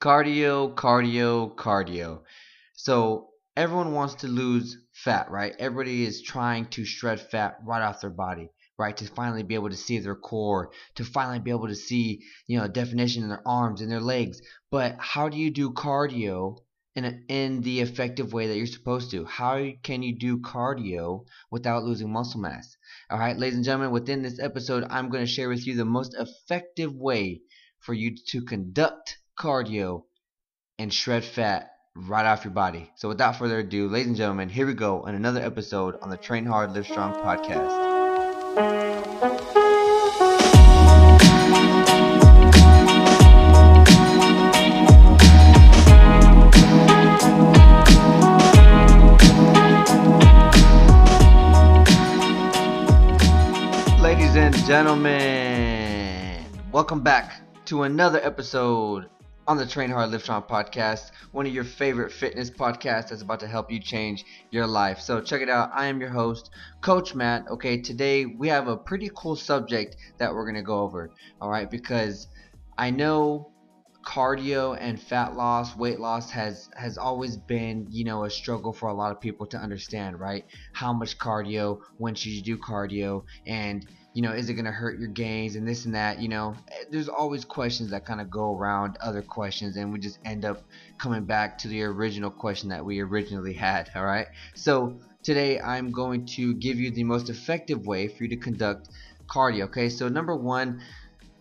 Cardio, cardio, cardio. So everyone wants to lose fat, right? Everybody is trying to shred fat right off their body, right? To finally be able to see their core, to finally be able to see, you know, definition in their arms and their legs. But how do you do cardio in the effective way that you're supposed to? How can you do cardio without losing muscle mass? All right, ladies and gentlemen, within this episode, I'm going to share with you the most effective way for you to conduct cardio and shred fat right off your body. So without further ado, ladies and gentlemen, here we go on another episode on the Train Hard Live Strong podcast. Ladies and gentlemen, welcome back to another episode on the Train Hard Live Strong podcast, one of your favorite fitness podcasts that's about to help you change your life. So check it out. I am your host, Coach Matt. Okay, today we have a pretty cool subject that we're going to go over, all right, because I know cardio and fat loss, weight loss has always been, you know, a struggle for a lot of people to understand, right? How much cardio, when should you do cardio, and, you know, is it going to hurt your gains and this and that? You know, there's always questions that kind of go around other questions, and we just end up coming back to the original question that we originally had, all right? So today I'm going to give you the most effective way for you to conduct cardio, okay? So number one,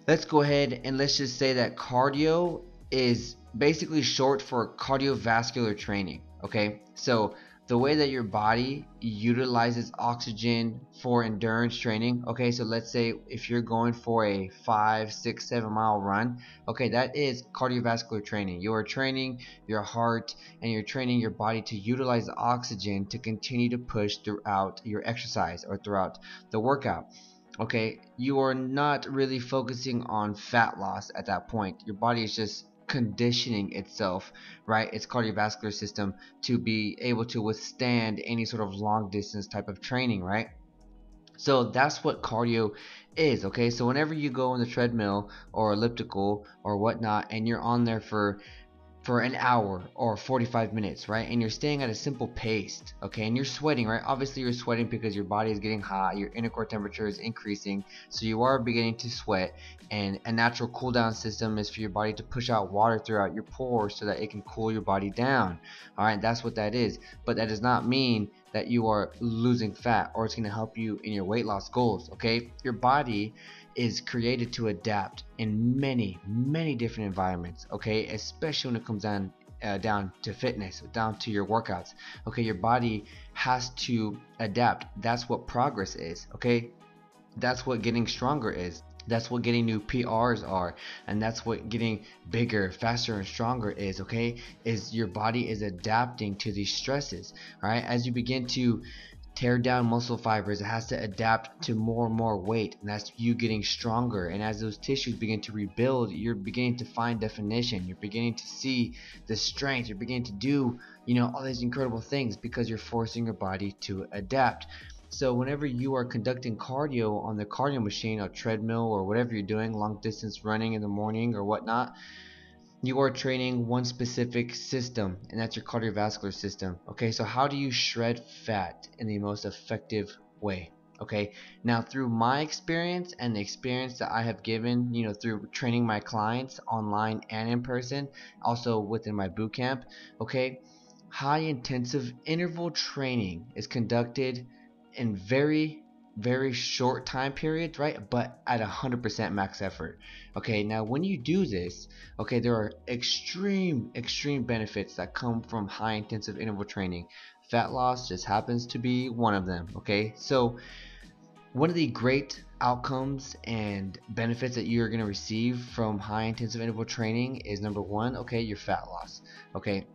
let's go ahead and let's just say that cardio is basically short for cardiovascular training, okay? So the way that your body utilizes oxygen for endurance training, okay? So let's say if you're going for a 5, 6, 7 mile run, okay, that is cardiovascular training. You're training your heart and you're training your body to utilize the oxygen to continue to push throughout your exercise or throughout the workout. Okay, you are not really focusing on fat loss at that point. Your body is just conditioning itself, right? Its cardiovascular system to be able to withstand any sort of long distance type of training, right? So that's what cardio is, okay? So whenever you go on the treadmill or elliptical or whatnot, and you're on there for an hour or 45 minutes, right? And you're staying at a simple pace, okay? And you're sweating, right? Obviously you're sweating because your body is getting hot, your inner core temperature is increasing, so you are beginning to sweat, and a natural cool down system is for your body to push out water throughout your pores so that it can cool your body down, all right? That's what that is, but that does not mean that you are losing fat or it's going to help you in your weight loss goals, okay? Your body is created to adapt in many different environments, okay? Especially when it comes down to fitness, down to your workouts, okay? Your body has to adapt. That's what progress is, okay? That's what getting stronger is. That's what getting new PRs are, and that's what getting bigger, faster, and stronger is, okay? Is your body is adapting to these stresses, all right? As you begin to tear down muscle fibers, it has to adapt to more and more weight, and that's you getting stronger. And as those tissues begin to rebuild, you're beginning to find definition. You're beginning to see the strength. You're beginning to do, you know, all these incredible things because you're forcing your body to adapt. So whenever you are conducting cardio on the cardio machine or treadmill or whatever you're doing, long distance running in the morning or whatnot, you are training one specific system, and that's your cardiovascular system. Okay, so how do you shred fat in the most effective way? Okay, now through my experience and the experience that I have given, you know, through training my clients online and in person, also within my boot camp, okay, high intensive interval training is conducted in very short time periods, right? But at 100% max effort. Okay, now when you do this, okay, there are extreme benefits that come from high intensive interval training. Fat loss just happens to be one of them, okay? So one of the great outcomes and benefits that you're going to receive from high intensive interval training is number one, okay, your fat loss. Okay,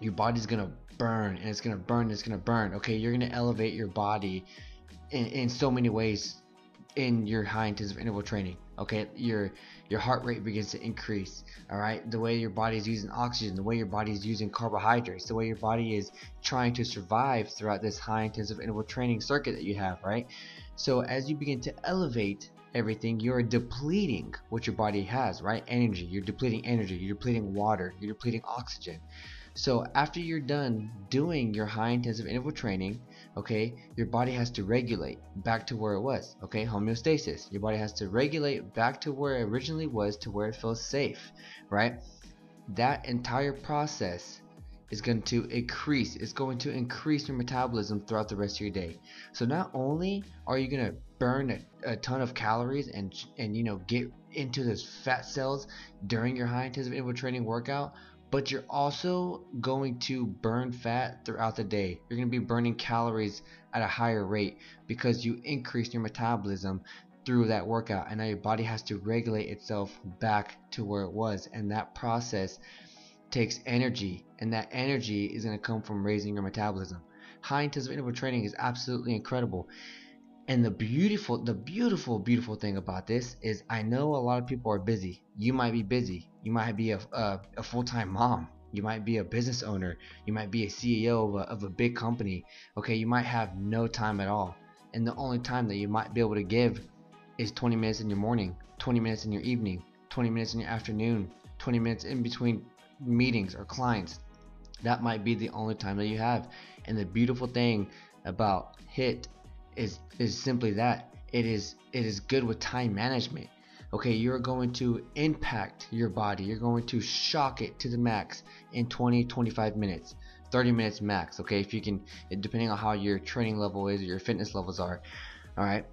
your body's going to burn, and it's going to burn, and it's going to burn. Okay, you're going to elevate your body in so many ways in your high intensive interval training, okay? Your heart rate begins to increase, all right? The way your body is using oxygen, the way your body is using carbohydrates, the way your body is trying to survive throughout this high intensive interval training circuit that you have, right? So as you begin to elevate everything, you're depleting what your body has, right? Energy. You're depleting energy. You're depleting water. You're depleting oxygen. So after you're done doing your high intensive interval training, okay, your body has to regulate back to where it was, okay, homeostasis. Your body has to regulate back to where it originally was, to where it feels safe, right? That entire process is going to increase. It's going to increase your metabolism throughout the rest of your day. So not only are you going to burn a ton of calories and you know, get into those fat cells during your high intensive interval training workout, but you're also going to burn fat throughout the day. You're going to be burning calories at a higher rate because you increased your metabolism through that workout, and now your body has to regulate itself back to where it was, and that process takes energy, and that energy is going to come from raising your metabolism. High intensive interval training is absolutely incredible. And the beautiful thing about this is, I know a lot of people are busy. You might be busy. You might be a full-time mom. You might be a business owner. You might be a CEO of a big company. Okay, you might have no time at all. And the only time that you might be able to give is 20 minutes in your morning, 20 minutes in your evening, 20 minutes in your afternoon, 20 minutes in between meetings or clients. That might be the only time that you have. And the beautiful thing about HIIT is simply that it is good with time management. Okay, you're going to impact your body. You're going to shock it to the max in 20, 25 minutes, 30 minutes max. Okay, if you can, depending on how your training level is or your fitness levels are. All right,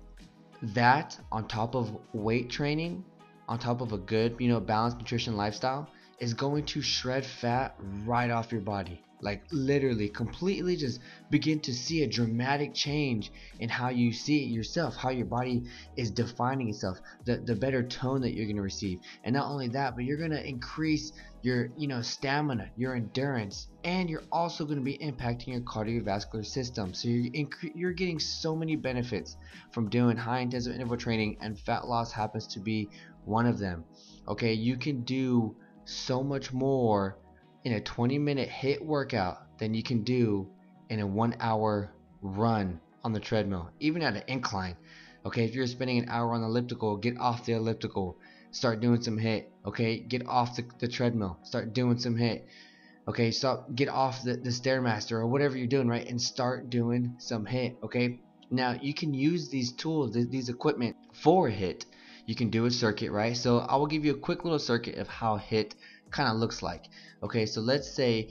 that on top of weight training, on top of a good, you know, balanced nutrition lifestyle, is going to shred fat right off your body. Like literally completely just begin to see a dramatic change in how you see it yourself, how your body is defining itself, the better tone that you're going to receive. And not only that, but you're going to increase your, you know, stamina, your endurance, and you're also going to be impacting your cardiovascular system. So you're getting so many benefits from doing high intensive interval training, and fat loss happens to be one of them. Okay, you can do so much more in a 20-minute HIIT workout than you can do in a 1-hour run on the treadmill, even at an incline. Okay, if you're spending an hour on the elliptical, get off the elliptical, start doing some HIIT. Okay, get off the treadmill, start doing some HIIT. Okay, stop, get off the Stairmaster or whatever you're doing, right, and start doing some HIIT. Okay, now you can use these tools, these equipment for HIIT. You can do a circuit, right? So I will give you a quick little circuit of how HIIT kind of looks like. Okay, so let's say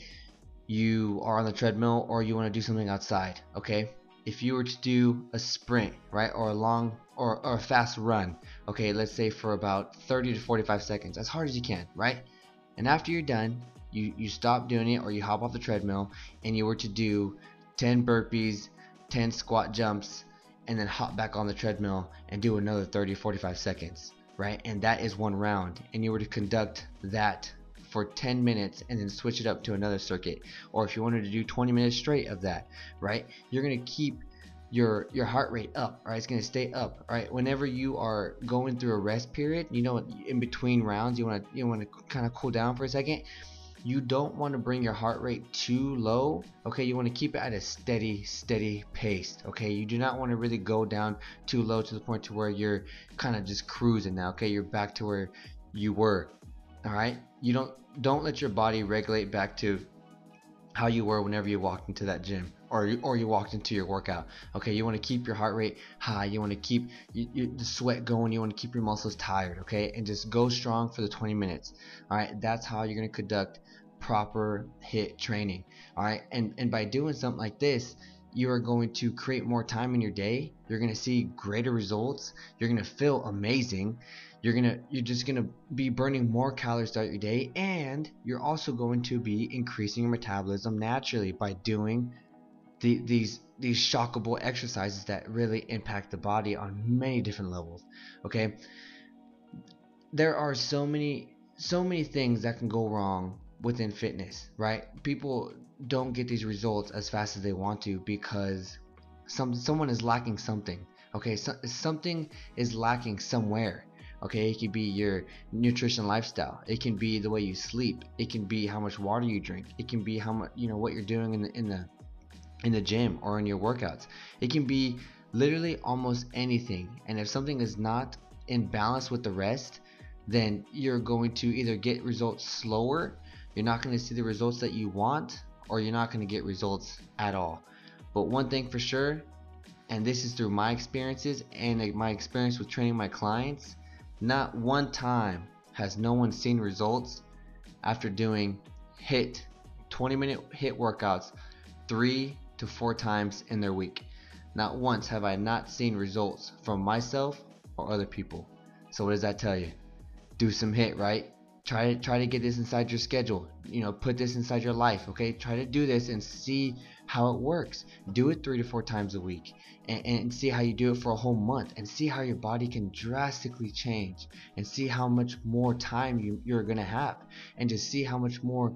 you are on the treadmill or you want to do something outside. Okay, if you were to do a sprint, right, or a long or a fast run, okay, let's say for about 30 to 45 seconds, as hard as you can, right? And after you're done, you stop doing it, or you hop off the treadmill and you were to do 10 burpees, 10 squat jumps, and then hop back on the treadmill and do another 30, 45 seconds, right? And that is one round, and you were to conduct that for 10 minutes and then switch it up to another circuit. Or if you wanted to do 20 minutes straight of that, right, you're going to keep your heart rate up, right? It's going to stay up, right? Whenever you are going through a rest period, you know, in between rounds, you want to kind of cool down for a second. You don't want to bring your heart rate too low. Okay, you want to keep it at a steady pace. Okay, you do not want to really go down too low to the point to where you're kind of just cruising now. Okay, you're back to where you were. All right, you don't let your body regulate back to how you were whenever you walked into that gym or you walked into your workout. Okay, you want to keep your heart rate high. You want to keep the sweat going. You want to keep your muscles tired. Okay, and just go strong for the 20 minutes. All right, that's how you're going to conduct proper HIIT training. All right, and by doing something like this, you are going to create more time in your day. You're going to see greater results. You're going to feel amazing. You're just going to be burning more calories throughout your day, and you're also going to be increasing your metabolism naturally by doing these shockable exercises that really impact the body on many different levels. Okay, there are so many things that can go wrong within fitness, right? People don't get these results as fast as they want to because someone is lacking something. Okay, something is lacking somewhere. Okay, it could be your nutrition lifestyle. It can be the way you sleep. It can be how much water you drink. It can be how much, you know, what you're doing in the gym or in your workouts. It can be literally almost anything. And if something is not in balance with the rest, then you're going to either get results slower, you're not going to see the results that you want, or you're not going to get results at all. But one thing for sure, and this is through my experiences and my experience with training my clients, not one time has no one seen results after doing HIIT, 20-minute HIIT workouts 3 to 4 times in their week. Not once have I not seen results from myself or other people. So what does that tell you? Do some HIIT, right? Try to get this inside your schedule. You know, put this inside your life, okay? Try to do this and see how it works. Do it 3 to 4 times a week and see how you do it for a whole month, and see how your body can drastically change, and see how much more time you're gonna have, and just see how much more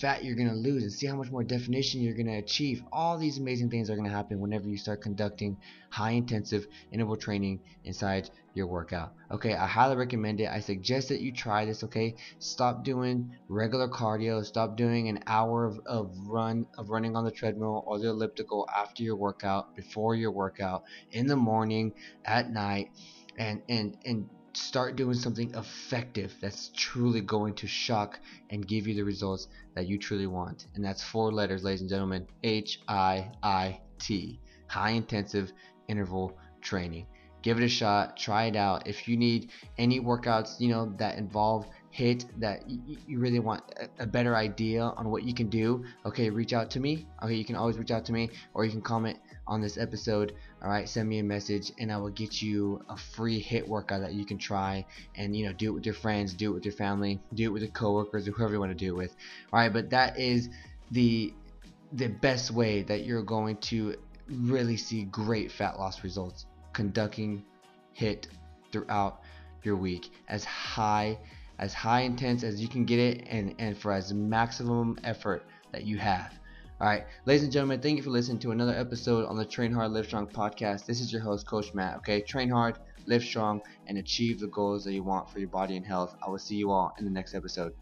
fat you're gonna lose, and see how much more definition you're gonna achieve. All these amazing things are gonna happen whenever you start conducting high intensive interval training inside your workout. Okay, I highly recommend it. I suggest that you try this, okay? Stop doing regular cardio, stop doing an hour of running on the treadmill or the elliptical after your workout, before your workout, in the morning, at night, and start doing something effective that's truly going to shock and give you the results that you truly want. And that's 4 letters, ladies and gentlemen: HIIT, high intensive interval training. Give it a shot, try it out. If you need any workouts, you know, that involve HIIT, that you really want a better idea on what you can do, okay, reach out to me. Okay, you can always reach out to me, or you can comment on this episode. All right, send me a message and I will get you a free HIIT workout that you can try, and, you know, do it with your friends, do it with your family, do it with your coworkers, or whoever you want to do it with. All right, but that is the best way that you're going to really see great fat loss results, conducting HIIT throughout your week, as high intense as you can get it, and for as maximum effort that you have. All right, ladies and gentlemen, thank you for listening to another episode on the Train Hard Live Strong podcast. This is your host, Coach Matt. Okay, train hard, live strong, and achieve the goals that you want for your body and health. I will see you all in the next episode.